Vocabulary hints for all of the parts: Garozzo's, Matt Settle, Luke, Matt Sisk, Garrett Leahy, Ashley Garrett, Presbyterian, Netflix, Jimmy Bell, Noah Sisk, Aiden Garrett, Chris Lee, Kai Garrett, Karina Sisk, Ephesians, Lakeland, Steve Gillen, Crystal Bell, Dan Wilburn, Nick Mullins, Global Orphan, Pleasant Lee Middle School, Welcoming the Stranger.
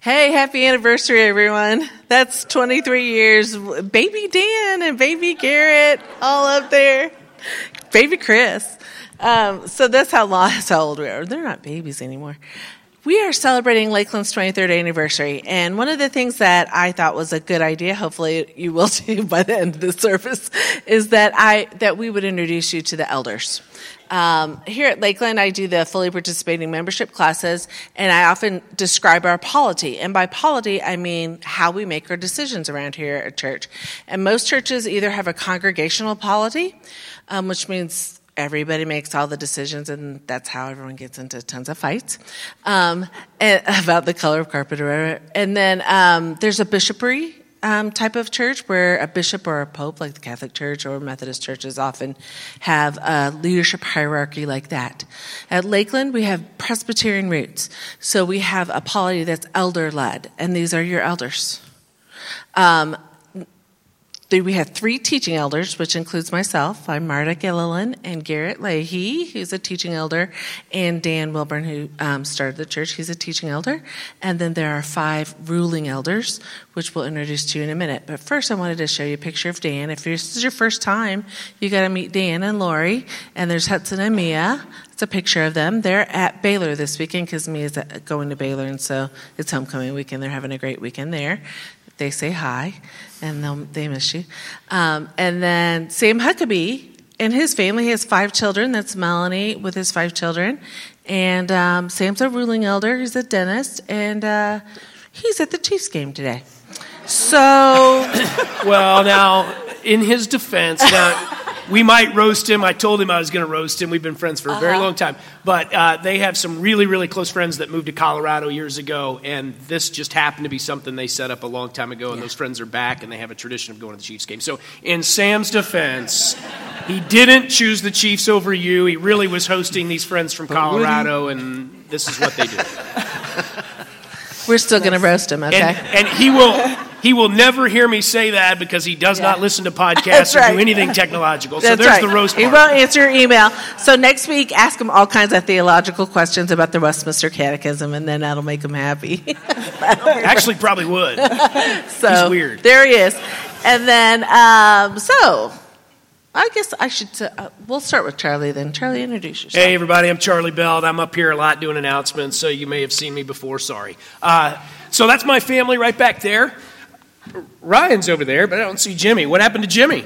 Hey, happy anniversary, everyone. That's 23 years. Baby Dan and baby Garrett all up there. Baby Chris. So that's how old we are. They're not babies anymore. We are celebrating Lakeland's 23rd anniversary, and one of the things that I thought was a good idea, hopefully you will too by the end of the service, is that we would introduce you to the elders. Here at Lakeland, I do the fully participating membership classes, and I often describe our polity. And by polity, I mean how we make our decisions around here at church. And most churches either have a congregational polity, which means everybody makes all the decisions, and that's how everyone gets into tons of fights about the color of carpet or whatever. And then there's a bishopry type of church where a bishop or a pope, like the Catholic Church or Methodist churches, often have a leadership hierarchy like that. At Lakeland, we have Presbyterian roots. So we have a polity that's elder-led, and these are your elders. We have three teaching elders, which includes myself. I'm Marta Gilliland and Garrett Leahy, who's a teaching elder, and Dan Wilburn, who started the church. He's a teaching elder. And then there are 5 ruling elders, which we'll introduce to you in a minute. But first, I wanted to show you a picture of Dan. If this is your first time, you got to meet Dan and Lori. And there's Hudson and Mia. It's a picture of them. They're at Baylor this weekend because Mia's going to Baylor, and so it's homecoming weekend. They're having a great weekend there. They say hi, and they miss you. And then Sam Huckabee and his family, he has 5 children. That's Melanie with his 5 children. And Sam's a ruling elder. He's a dentist, and he's at the Chiefs game today. So, well, now, in his defense, we might roast him. I told him I was going to roast him. We've been friends for a very long time. But they have some really, really close friends that moved to Colorado years ago, and this just happened to be something they set up a long time ago, and those friends are back, and they have a tradition of going to the Chiefs game. So in Sam's defense, he didn't choose the Chiefs over you. He really was hosting these friends from Colorado, and this is what they do. We're still going to roast him, okay? And he will never hear me say that because he does not listen to podcasts or do anything technological. So that's there's the roast part. He won't answer your email. So next week, ask him all kinds of theological questions about the Westminster Catechism, and then that'll make him happy. Actually, probably would. So he's weird. There he is. And then, I guess I should, we'll start with Charlie then. Charlie, introduce yourself. Hey, everybody, I'm Charlie Bell, and I'm up here a lot doing announcements, so you may have seen me before, sorry. So that's my family right back there. Ryan's over there, but I don't see Jimmy. What happened to Jimmy?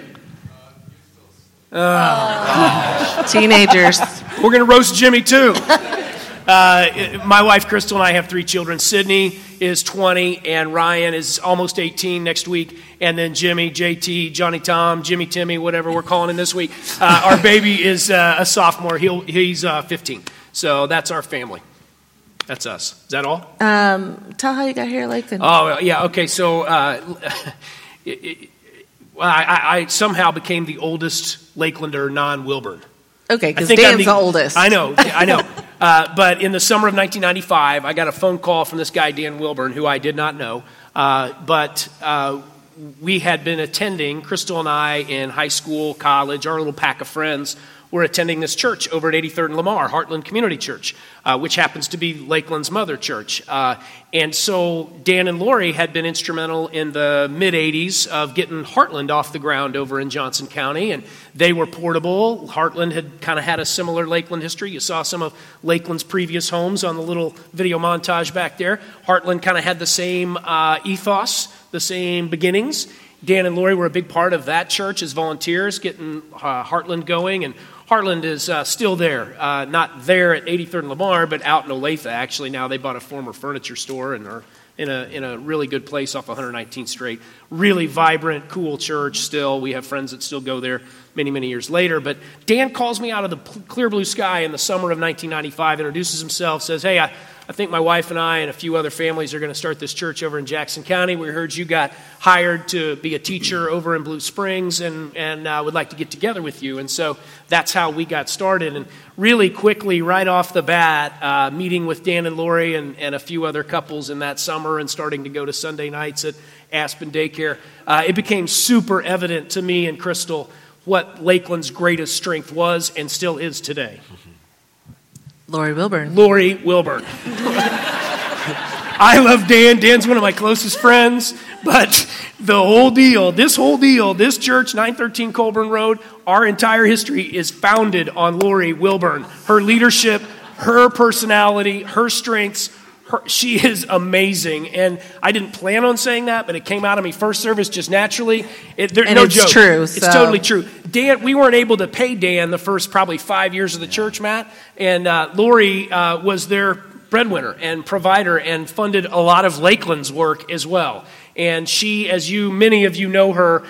Teenagers. We're going to roast Jimmy, too. My wife, Crystal, and I have 3 children. Sydney is 20, and Ryan is almost 18 next week. And then Jimmy, JT, Johnny Tom, Jimmy Timmy, whatever we're calling him this week. Our baby is a sophomore. He's 15. So that's our family. That's us. Is that all? Tell how you got here, Lakeland. Oh, yeah, okay. So I somehow became the oldest Lakelander non-Wilburn. Okay, because Dan's the oldest. I know. But in the summer of 1995, I got a phone call from this guy, Dan Wilburn, who I did not know. But we had been attending, Crystal and I, in high school, college, our little pack of friends were attending this church over at 83rd and Lamar, Heartland Community Church, which happens to be Lakeland's mother church. And so Dan and Lori had been instrumental in the mid-'80s of getting Heartland off the ground over in Johnson County, and they were portable. Heartland had kind of had a similar Lakeland history. You saw some of Lakeland's previous homes on the little video montage back there. Heartland kind of had the same ethos, the same beginnings. Dan and Lori were a big part of that church as volunteers, getting Heartland going, and Heartland is still there, not there at 83rd and Lamar, but out in Olathe, actually. Now they bought a former furniture store and are in a really good place off 119th Street. Really vibrant, cool church still. We have friends that still go there many, many years later. But Dan calls me out of the clear blue sky in the summer of 1995, introduces himself, says, hey, I think my wife and I and a few other families are going to start this church over in Jackson County. We heard you got hired to be a teacher over in Blue Springs and would like to get together with you. And so that's how we got started. And really quickly, right off the bat, meeting with Dan and Lori and a few other couples in that summer and starting to go to Sunday nights at Aspen Daycare, it became super evident to me and Crystal what Lakeland's greatest strength was and still is today. Lori Wilburn. I love Dan. Dan's one of my closest friends. But the whole deal, this church, 913 Colburn Road, our entire history is founded on Lori Wilburn. Her leadership, her personality, her strengths, she is amazing. And I didn't plan on saying that, but it came out of me first service just naturally. It's true. So. It's totally true. Dan, we weren't able to pay Dan the first probably 5 years of the church, Matt. And Lori was their breadwinner and provider and funded a lot of Lakeland's work as well. And she, as you many of you know her,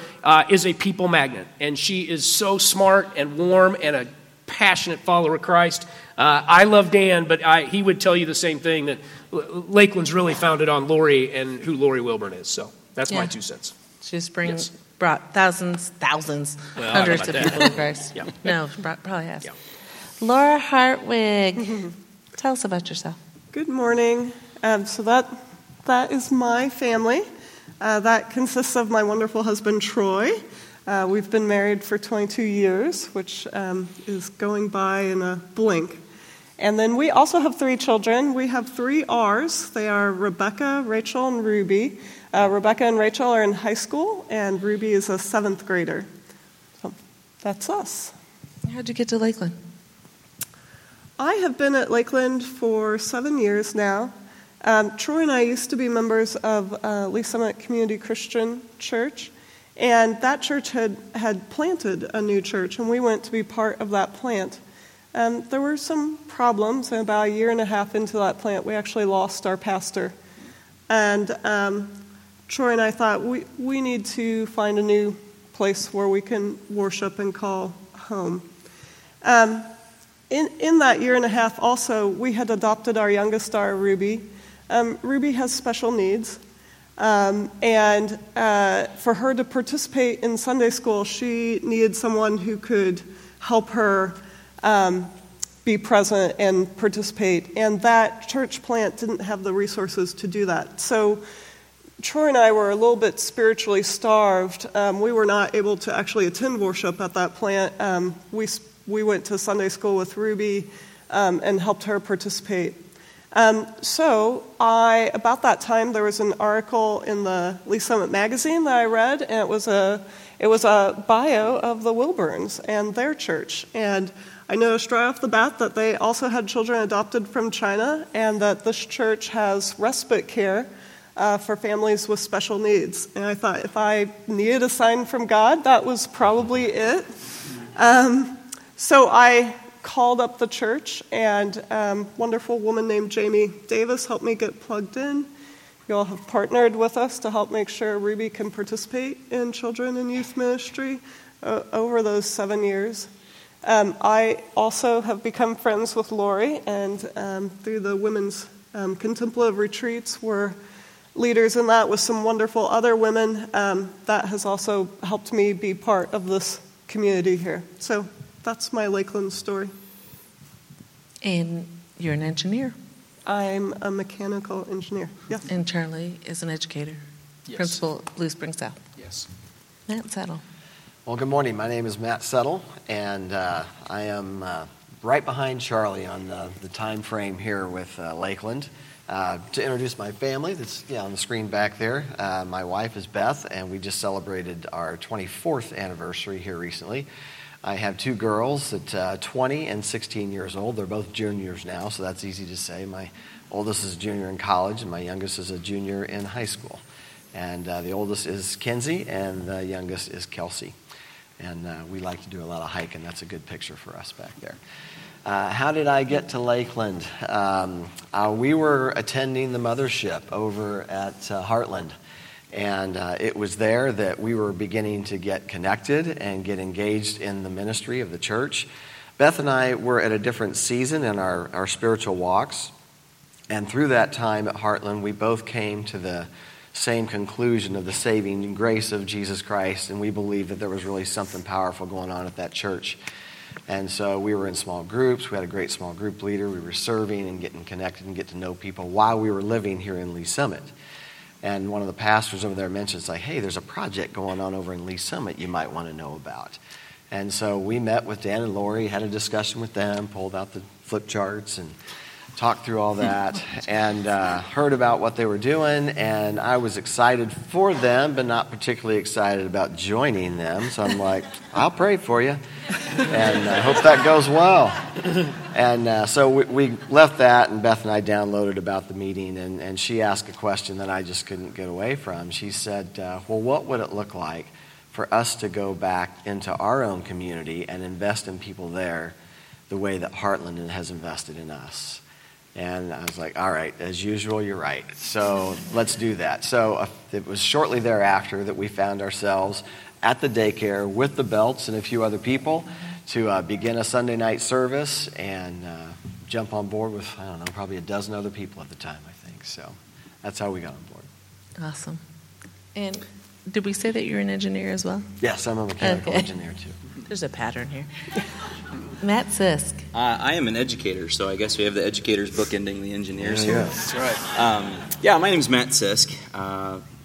is a people magnet. And she is so smart and warm and a passionate follower of Christ. I love Dan, but he would tell you the same thing, that Lakeland's really founded on Lori and who Lori Wilburn is. So that's my 2 cents. She's brought thousands, hundreds of people to Christ. Yeah. No, probably has. Yeah. Laura Hartwig, tell us about yourself. Good morning. So that is my family. That consists of my wonderful husband, Troy. We've been married for 22 years, which is going by in a blink. And then we also have 3 children. We have 3 R's. They are Rebecca, Rachel, and Ruby. Rebecca and Rachel are in high school, and Ruby is a 7th grader. So that's us. How'd you get to Lakeland? I have been at Lakeland for 7 years now. Troy and I used to be members of Lee's Summit Community Christian Church, and that church had planted a new church, and we went to be part of that plant. There were some problems, and about a year and a half into that plant, we actually lost our pastor. And Troy and I thought, we need to find a new place where we can worship and call home. In that year and a half also, we had adopted our youngest daughter, Ruby. Ruby has special needs. And for her to participate in Sunday school, she needed someone who could help her be present and participate. And that church plant didn't have the resources to do that. So Troy and I were a little bit spiritually starved. We were not able to actually attend worship at that plant. We went to Sunday school with Ruby and helped her participate. So about that time, there was an article in the Lee Summit magazine that I read, and it was a bio of the Wilburns and their church. And I noticed right off the bat that they also had children adopted from China, and that this church has respite care for families with special needs. And I thought, if I needed a sign from God, that was probably it. So I called up the church, and wonderful woman named Jamie Davis helped me get plugged in. You all have partnered with us to help make sure Ruby can participate in children and youth ministry over those 7 years. I also have become friends with Lori, and through the women's contemplative retreats, we're leaders in that with some wonderful other women. That has also helped me be part of this community here. So that's my Lakeland story. And you're an engineer. I'm a mechanical engineer, yes. And Charlie is an educator, yes. Principal at Blue Springs South. Yes. Matt Settle. Well, good morning. My name is Matt Settle, and I am right behind Charlie on the time frame here with Lakeland. To introduce my family, that's on the screen back there, my wife is Beth, and we just celebrated our 24th anniversary here recently. I have 2 girls at 20 and 16 years old. They're both juniors now, so that's easy to say. My oldest is a junior in college, and my youngest is a junior in high school. And the oldest is Kenzie, and the youngest is Kelsey. And we like to do a lot of hiking. That's a good picture for us back there. How did I get to Lakeland? We were attending the mothership over at Heartland. And it was there that we were beginning to get connected and get engaged in the ministry of the church. Beth and I were at a different season in our spiritual walks. And through that time at Heartland, we both came to the same conclusion of the saving grace of Jesus Christ. And we believed that there was really something powerful going on at that church. And so we were in small groups. We had a great small group leader. We were serving and getting connected and getting to know people while we were living here in Lee's Summit. And one of the pastors over there mentions, like, hey, there's a project going on over in Lee's Summit you might want to know about. And so we met with Dan and Lori, had a discussion with them, pulled out the flip charts, and talked through all that and heard about what they were doing, and I was excited for them, but not particularly excited about joining them. So I'm like, I'll pray for you, and I hope that goes well. And so we left that, and Beth and I downloaded about the meeting, and she asked a question that I just couldn't get away from. She said, well, what would it look like for us to go back into our own community and invest in people there the way that Heartland has invested in us? And I was like, all right, as usual, you're right. So let's do that. So it was shortly thereafter that we found ourselves at the daycare with the Belts and a few other people to begin a Sunday night service and jump on board with, I don't know, probably a dozen other people at the time, I think. So that's how we got on board. Awesome. And did we say that you're an engineer as well? Yes, I'm a mechanical engineer too. There's a pattern here. Matt Sisk. I am an educator, so I guess we have the educators bookending the engineers here. That's right. Yeah, my name's Matt Sisk.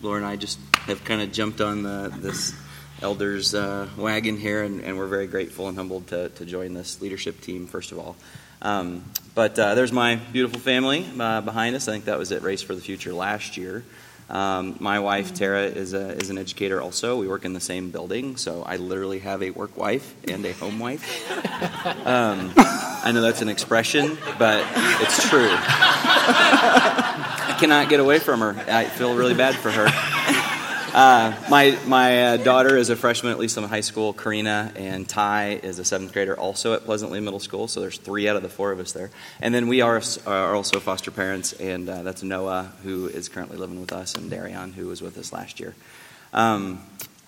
Laura and I just have kind of jumped on this elders wagon here, and we're very grateful and humbled to join this leadership team, first of all. But there's my beautiful family behind us. I think that was at Race for the Future last year. My wife, Tara, is an educator also. We work in the same building, so I literally have a work wife and a home wife. I know that's an expression, but it's true. I cannot get away from her. I feel really bad for her. My daughter is a freshman at Lee's Summit High School. Karina and Ty is a 7th grader also at Pleasant Lee Middle School, so there's 3 out of the 4 of us there. And then we are also foster parents, and that's Noah, who is currently living with us, and Darian, who was with us last year.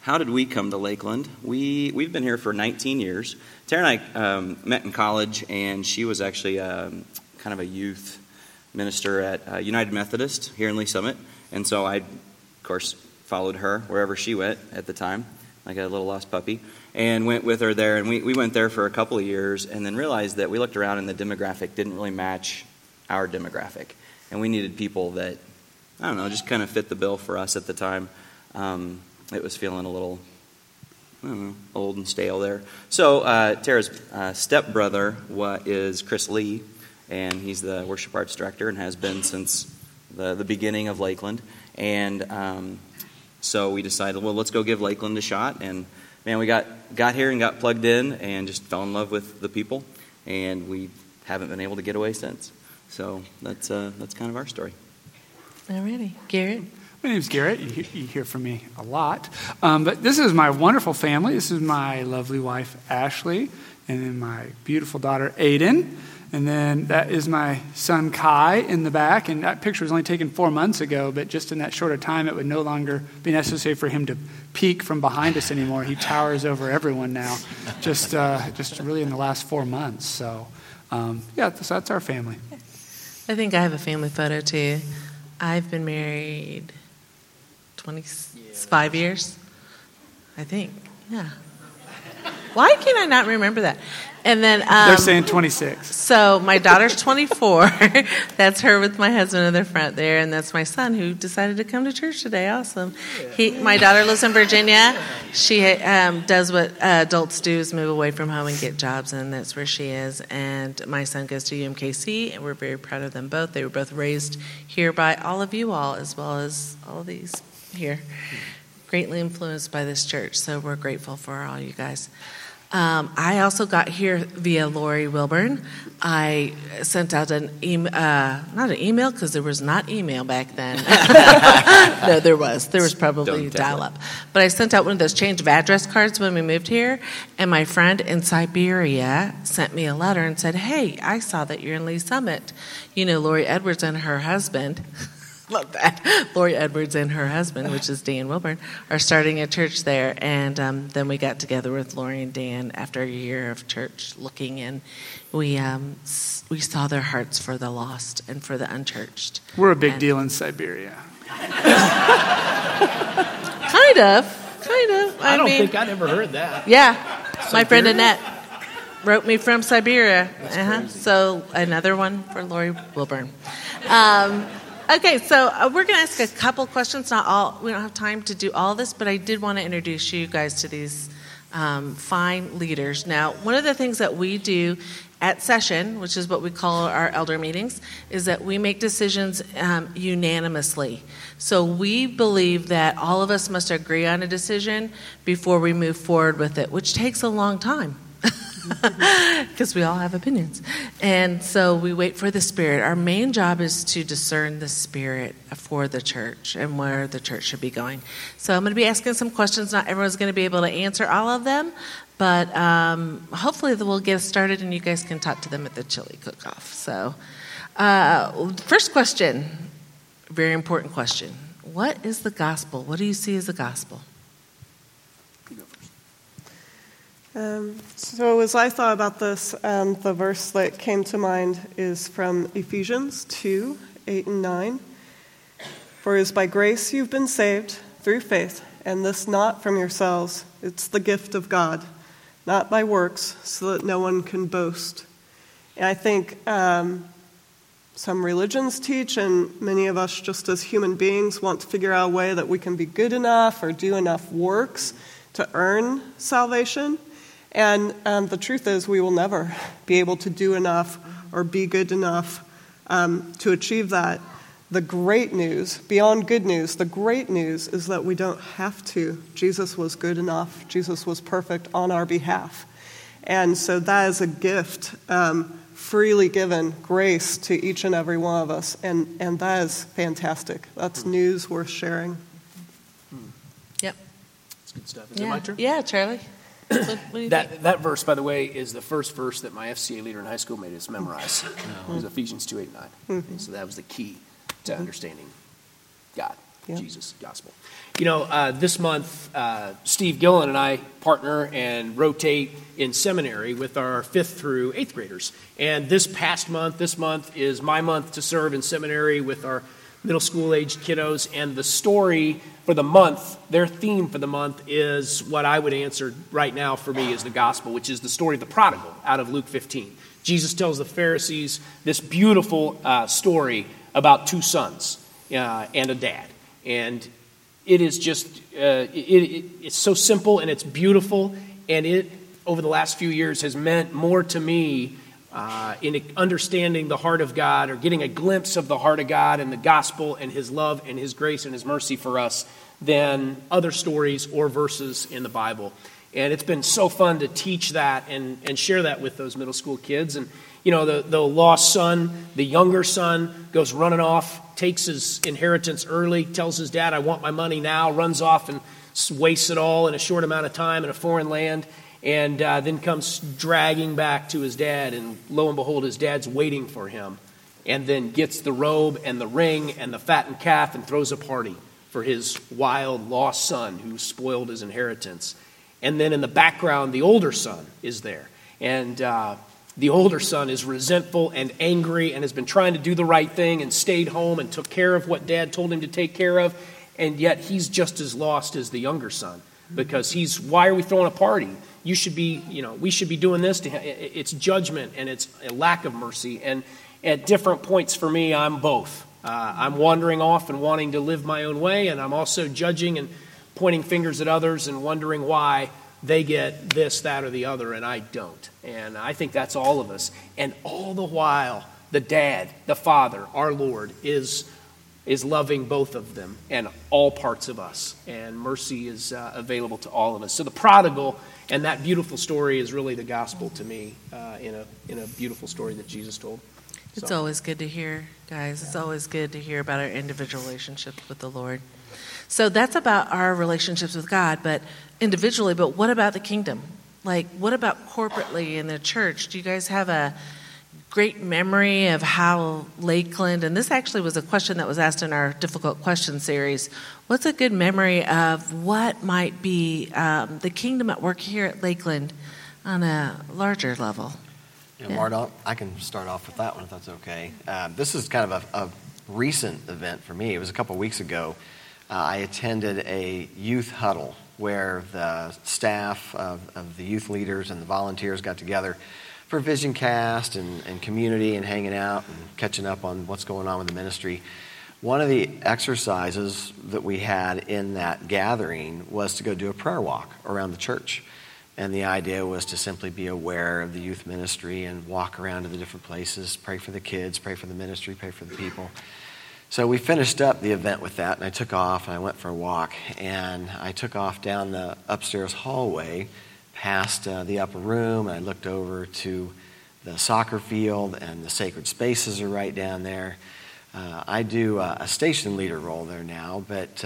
How did we come to Lakeland? We've been here for 19 years. Tara and I met in college, and she was actually kind of a youth minister at United Methodist here in Lee Summit, and so I, of course, followed her wherever she went at the time, like a little lost puppy, and went with her there. And we went there for a couple of years and then realized that we looked around and the demographic didn't really match our demographic. And we needed people that, I don't know, just kind of fit the bill for us at the time. It was feeling a little, I don't know, old and stale there. So Tara's stepbrother is Chris Lee, and he's the worship arts director and has been since the beginning of Lakeland. And so we decided, well, let's go give Lakeland a shot. And, man, we got here and got plugged in and just fell in love with the people. And we haven't been able to get away since. So that's kind of our story. All righty. Garrett? My name's Garrett. You hear from me a lot. But this is my wonderful family. This is my lovely wife, Ashley, and then my beautiful daughter, Aiden. And then that is my son, Kai, in the back. And that picture was only taken 4 months ago, but just in that shorter time, it would no longer be necessary for him to peek from behind us anymore. He towers over everyone now, just really in the last 4 months. So, so that's our family. I think I have a family photo, too. I've been married 25 years, I think. Yeah. Why can I not remember that? And then they're saying 26. So my daughter's 24. That's her with my husband in the front there, and that's my son who decided to come to church today. Awesome. My daughter lives in Virginia. She does what adults do, is move away from home and get jobs, and that's where she is. And my son goes to UMKC, and we're very proud of them both. They were both raised here by all of you all, as well as all of these here, greatly influenced by this church. So we're grateful for all you guys. I also got here via Lori Wilburn. I sent out an email, not an email because there was not email back then. No, there was. There was probably dial-up. But I sent out one of those change of address cards when we moved here, and my friend in Siberia sent me a letter and said, hey, I saw that you're in Lee Summit. You know, Lori Edwards and her husband... Love that. Lori Edwards and her husband, which is Dan Wilburn, are starting a church there. And then we got together with Lori and Dan after a year of church looking, and we saw their hearts for the lost and for the unchurched. We're a big deal in Siberia. Kind of. I don't think I'd ever heard that. Yeah. Siberia? My friend Annette wrote me from Siberia. So another one for Lori Wilburn. Okay, so we're going to ask a couple questions. Not all. We don't have time to do all this, but I did want to introduce you guys to these fine leaders. Now, one of the things that we do at session, which is what we call our elder meetings, is that we make decisions unanimously. So we believe that all of us must agree on a decision before we move forward with it, which takes a long time because we all have opinions. And so we wait for the Spirit. Our main job is to discern the Spirit for the church and where the church should be going. So I'm going to be asking some questions. Not everyone's going to be able to answer all of them, but hopefully we'll get started and you guys can talk to them at the chili cook-off. So first question, very important question. What is the gospel? What do you see as the gospel? So as I thought about this, the verse that came to mind is from Ephesians 2:8-9. For it is by grace you've been saved through faith, and this not from yourselves. It's the gift of God, not by works, so that no one can boast. And I think some religions teach, and many of us just as human beings want to figure out a way that we can be good enough or do enough works to earn salvation. And the truth is we will never be able to do enough or be good enough to achieve that. The great news, beyond good news, the great news is that we don't have to. Jesus was good enough. Jesus was perfect on our behalf. And so that is a gift, freely given grace to each and every one of us. And that is fantastic. That's news worth sharing. Yep. That's good stuff. Is it my turn? Yeah, Charlie. What that verse, by the way, is the first verse that my FCA leader in high school made us memorize. It was Ephesians 2:8-9. Mm-hmm. So that was the key to understanding God, Jesus, gospel. You know, this month, Steve Gillen and I partner and rotate in seminary with our 5th through 8th graders. And this past month, this month is my month to serve in seminary with our middle school-aged kiddos. And the story for the month, their theme for the month is what I would answer right now for me is the gospel, which is the story of the prodigal out of Luke 15. Jesus tells the Pharisees this beautiful story about two sons and a dad. And it is just, it's so simple and it's beautiful. And it, over the last few years, has meant more to me in understanding the heart of God or getting a glimpse of the heart of God and the gospel and his love and his grace and his mercy for us than other stories or verses in the Bible. And it's been so fun to teach that and share that with those middle school kids. And, you know, the lost son, the younger son, goes running off, takes his inheritance early, tells his dad, I want my money now, runs off and wastes it all in a short amount of time in a foreign land, and then comes dragging back to his dad. And lo and behold, his dad's waiting for him, and then gets the robe and the ring and the fattened calf and throws a party for his wild lost son who spoiled his inheritance. And then in the background, the older son is there. And the older son is resentful and angry and has been trying to do the right thing and stayed home and took care of what dad told him to take care of. And yet he's just as lost as the younger son because he's, why are we throwing a party? You should be, you know, we should be doing this. It's judgment and it's a lack of mercy. And at different points for me, I'm both. I'm wandering off and wanting to live my own way. And I'm also judging and pointing fingers at others and wondering why they get this, that, or the other, and I don't. And I think that's all of us. And all the while, the dad, the father, our Lord, is loving both of them and all parts of us. And mercy is available to all of us. So the prodigal and that beautiful story is really the gospel to me in a beautiful story that Jesus told. So. It's always good to hear, guys. It's always good to hear about our individual relationships with the Lord. So that's about our relationships with God, but individually, but what about the kingdom? Like, what about corporately in the church? Do you guys have a great memory of how Lakeland, and this actually was a question that was asked in our difficult question series, what's a good memory of what might be the kingdom at work here at Lakeland on a larger level? Yeah. Marta, I can start off with that one if that's okay. This is kind of a recent event for me. It was a couple weeks ago. I attended a youth huddle where the staff of the youth leaders and the volunteers got together for Vision Cast and community and hanging out and catching up on what's going on with the ministry. One of the exercises that we had in that gathering was to go do a prayer walk around the church. And the idea was to simply be aware of the youth ministry and walk around to the different places, pray for the kids, pray for the ministry, pray for the people. So we finished up the event with that, and I took off, and I went for a walk. And I took off down the upstairs hallway past the upper room, and I looked over to the soccer field, and the sacred spaces are right down there. I do a station leader role there now, but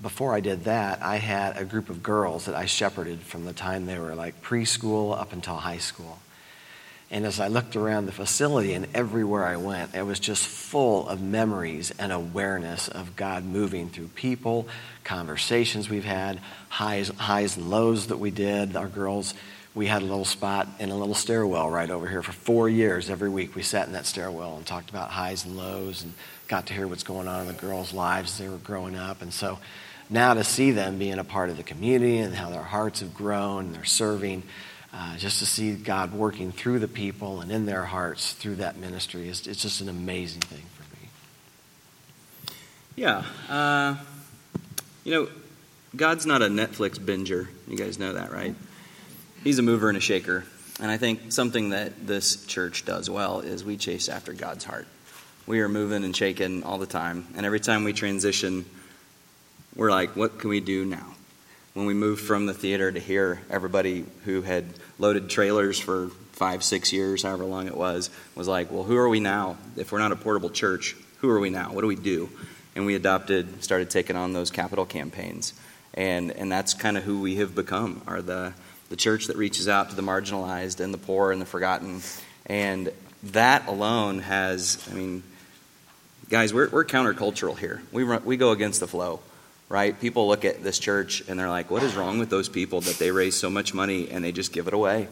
before I did that, I had a group of girls that I shepherded from the time they were like preschool up until high school. And as I looked around the facility and everywhere I went, it was just full of memories and awareness of God moving through people, conversations we've had, highs and lows that we did. Our girls, we had a little spot in a little stairwell right over here for 4 years. Every week we sat in that stairwell and talked about highs and lows and got to hear what's going on in the girls' lives as they were growing up. And so now to see them being a part of the community and how their hearts have grown and they're serving, just to see God working through the people and in their hearts through that ministry, it's just an amazing thing for me. Yeah. God's not a Netflix binger. You guys know that, right? He's a mover and a shaker. And I think something that this church does well is we chase after God's heart. We are moving and shaking all the time. And every time we transition, we're like, what can we do now? When we moved from the theater to here, everybody who had loaded trailers for 5-6 years, however long it was like, well, who are we now? If we're not a portable church, who are we now? What do we do? And we started taking on those capital campaigns. And that's kind of who we have become, are the church that reaches out to the marginalized and the poor and the forgotten. And that alone has, guys, we're countercultural here. We go against the flow, right? People look at this church and they're like, what is wrong with those people that they raise so much money and they just give it away?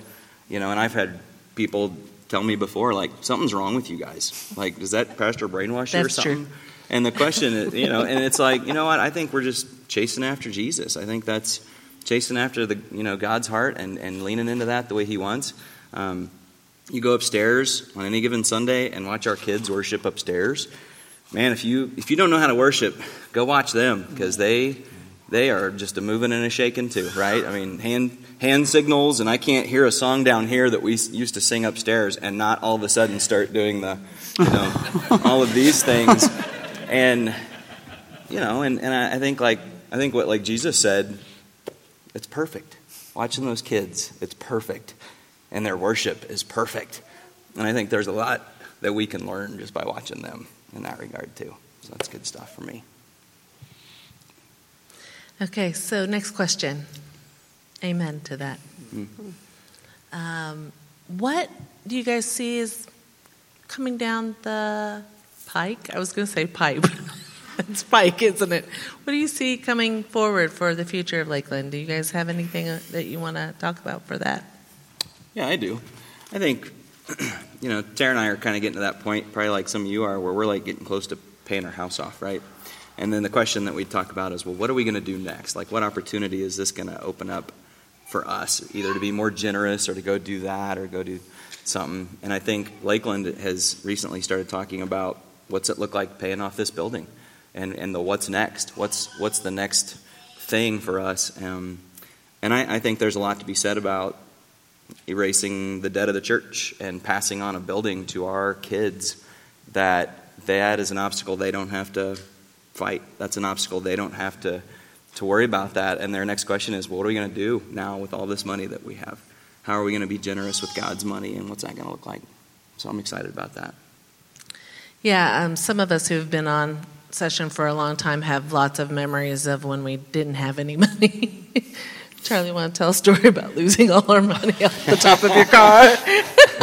And I've had people tell me before, like, something's wrong with you guys. Like, does that pastor brainwash you or something? That's true. And the question is, and it's like, you know what? I think we're just chasing after Jesus. I think that's chasing after the God's heart and leaning into that the way he wants. You go upstairs on any given Sunday and watch our kids worship upstairs. Man, if you don't know how to worship, go watch them, because they are just a moving and a shaking too, right? Hand signals, and I can't hear a song down here that we used to sing upstairs and not all of a sudden start doing the all of these things. And and I think what like Jesus said, it's perfect. Watching those kids, it's perfect. And their worship is perfect. And I think there's a lot that we can learn just by watching them in that regard, too. So that's good stuff for me. Okay, so next question. Amen to that. Mm-hmm. What do you guys see is coming down the pike? I was going to say pipe. It's Pike, isn't it? What do you see coming forward for the future of Lakeland? Do you guys have anything that you want to talk about for that? Yeah, I do. I think, Tara and I are kind of getting to that point, probably like some of you are, where we're like getting close to paying our house off, right? And then the question that we talk about is, well, what are we going to do next? Like, what opportunity is this going to open up for us, either to be more generous or to go do that or go do something? And I think Lakeland has recently started talking about what's it look like paying off this building. And the what's next? What's the next thing for us? And I think there's a lot to be said about erasing the debt of the church and passing on a building to our kids. That is an obstacle they don't have to fight. That's an obstacle they don't have to worry about that. And their next question is, well, what are we going to do now with all this money that we have? How are we going to be generous with God's money, and what's that going to look like? So I'm excited about that. Yeah, some of us who've been on session for a long time have lots of memories of when we didn't have any money. Charlie, want to tell a story about losing all our money off the top of your car?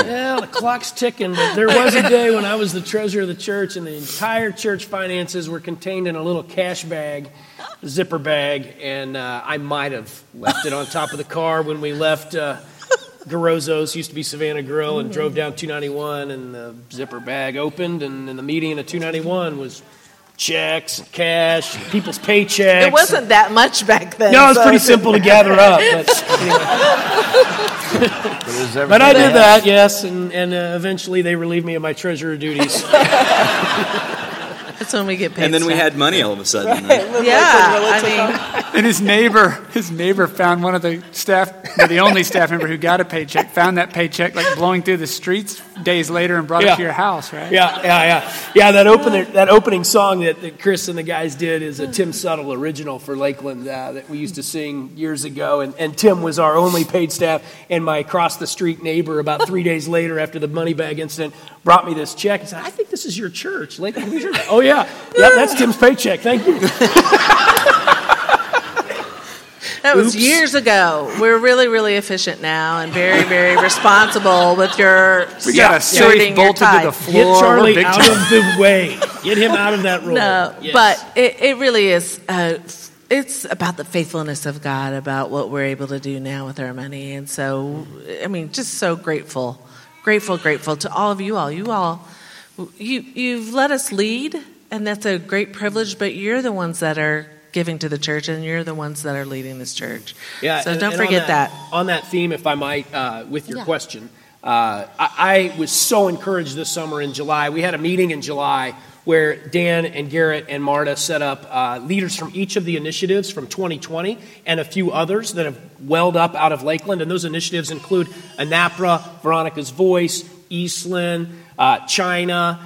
Well, the clock's ticking, but there was a day when I was the treasurer of the church, and the entire church finances were contained in a little cash bag, zipper bag, and I might have left it on top of the car when we left Garozzo's, used to be Savannah Grill, and drove down 291, and the zipper bag opened, and in the median of 291 was checks, cash, people's paychecks. It wasn't that much back then. No, it was pretty simple to gather up. But, anyway. But I did that, yes, and eventually they relieved me of my treasurer duties. That's when we get paid. And then we had money all of a sudden. Right? Right. Yeah, I mean. And his neighbor found one of the staff, the only staff member who got a paycheck, found that paycheck like blowing through the streets days later and brought it to your house, right? Yeah. That opening song that Chris and the guys did is a Tim Suttle original for Lakeland that we used to sing years ago. And Tim was our only paid staff. And my across-the-street neighbor, about 3 days later after the money bag incident, brought me this check and said, I think this is your church, Lakeland. Oh, yeah. Yep, that's Tim's paycheck. Thank you. That was years ago. We're really, really efficient now and very, very responsible with your We got a safe bolted to the floor. Get Charlie out of the way. Get him out of that role. No, yes. But it really is... it's about the faithfulness of God, about what we're able to do now with our money. And so, I mean, just so grateful to all of you all. You've let us lead, and that's a great privilege, but you're the ones that are giving to the church, and you're the ones that are leading this church. Yeah, so don't forget that. On that theme, if I might, with your question, I was so encouraged this summer in July. We had a meeting in July where Dan and Garrett and Marta set up leaders from each of the initiatives from 2020 and a few others that have welled up out of Lakeland. And those initiatives include ANAPRA, Veronica's Voice, Eastland, China,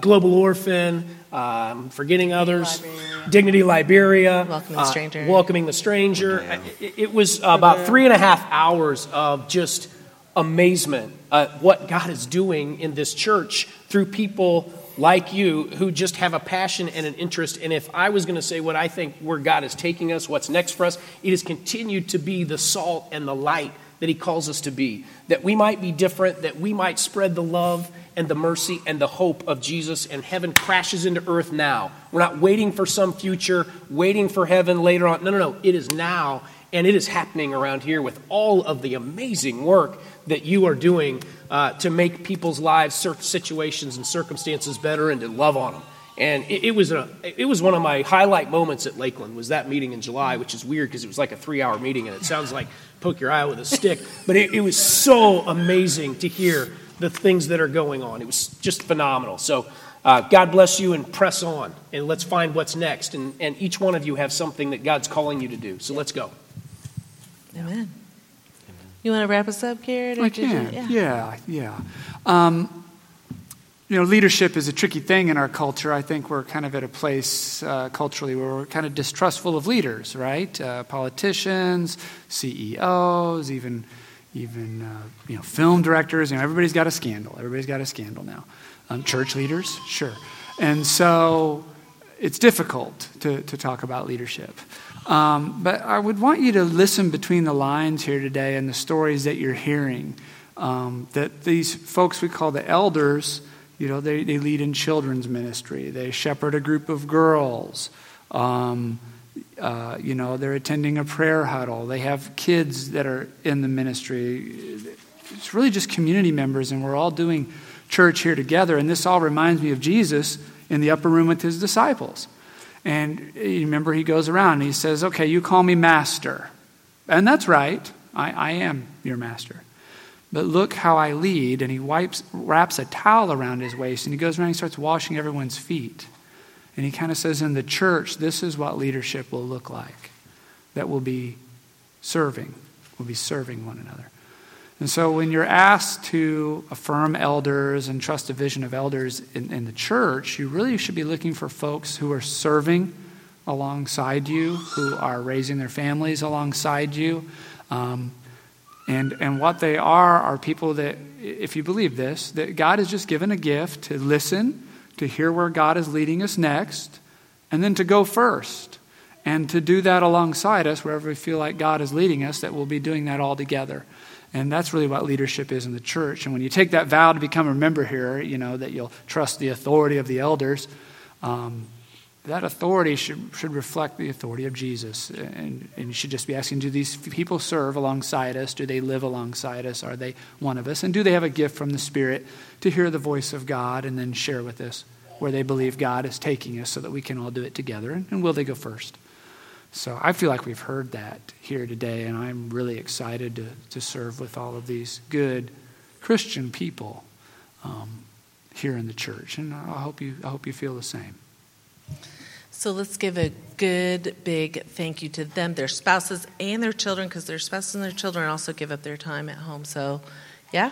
Global Orphan, I'm forgetting others, Dignity Liberia, Welcoming the Stranger. Yeah. It was about 3.5 hours of just amazement at what God is doing in this church through people like you, who just have a passion and an interest. And if I was going to say what I think where God is taking us, what's next for us, it has continued to be the salt and the light that he calls us to be, that we might be different, that we might spread the love and the mercy and the hope of Jesus, and heaven crashes into earth now. We're not waiting for some future, waiting for heaven later on. No. It is now, and it is happening around here with all of the amazing work that you are doing to make people's lives, situations, and circumstances better, and to love on them. And it was one of my highlight moments at Lakeland, was that meeting in July, which is weird because it was like a 3-hour meeting, and it sounds like poke your eye with a stick. But it was so amazing to hear the things that are going on. It was just phenomenal. So God bless you, and press on, and let's find what's next. And each one of you have something that God's calling you to do. So let's go. Amen. You want to wrap us up, Garrett? I can. Yeah. Leadership is a tricky thing in our culture. I think we're kind of at a place culturally where we're kind of distrustful of leaders, right? Politicians, CEOs, even film directors. Everybody's got a scandal. Everybody's got a scandal now. Church leaders, sure. And so it's difficult to talk about leadership. But I would want you to listen between the lines here today and the stories that you're hearing. That these folks we call the elders, they lead in children's ministry. They shepherd a group of girls. They're attending a prayer huddle. They have kids that are in the ministry. It's really just community members, and we're all doing church here together. And this all reminds me of Jesus in the upper room with his disciples. And you remember, he goes around and he says, okay, you call me master. And that's right. I am your master. But look how I lead. And he wraps a towel around his waist, and he goes around and he starts washing everyone's feet. And he kind of says, in the church, this is what leadership will look like. That we'll be serving one another. And so when you're asked to affirm elders and trust a vision of elders in the church, you really should be looking for folks who are serving alongside you, who are raising their families alongside you. And what they are people that, if you believe this, that God has just given a gift to listen, to hear where God is leading us next, and then to go first. And to do that alongside us, wherever we feel like God is leading us, that we'll be doing that all together. And that's really what leadership is in the church. And when you take that vow to become a member here, that you'll trust the authority of the elders, that authority should reflect the authority of Jesus. And you should just be asking, do these people serve alongside us? Do they live alongside us? Are they one of us? And do they have a gift from the Spirit to hear the voice of God and then share with us where they believe God is taking us so that we can all do it together? And will they go first? So I feel like we've heard that here today, and I'm really excited to serve with all of these good Christian people here in the church. And I hope you feel the same. So let's give a good big thank you to them, their spouses, and their children, because their spouses and their children also give up their time at home. So, yeah,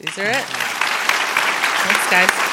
these are it. Thanks, guys.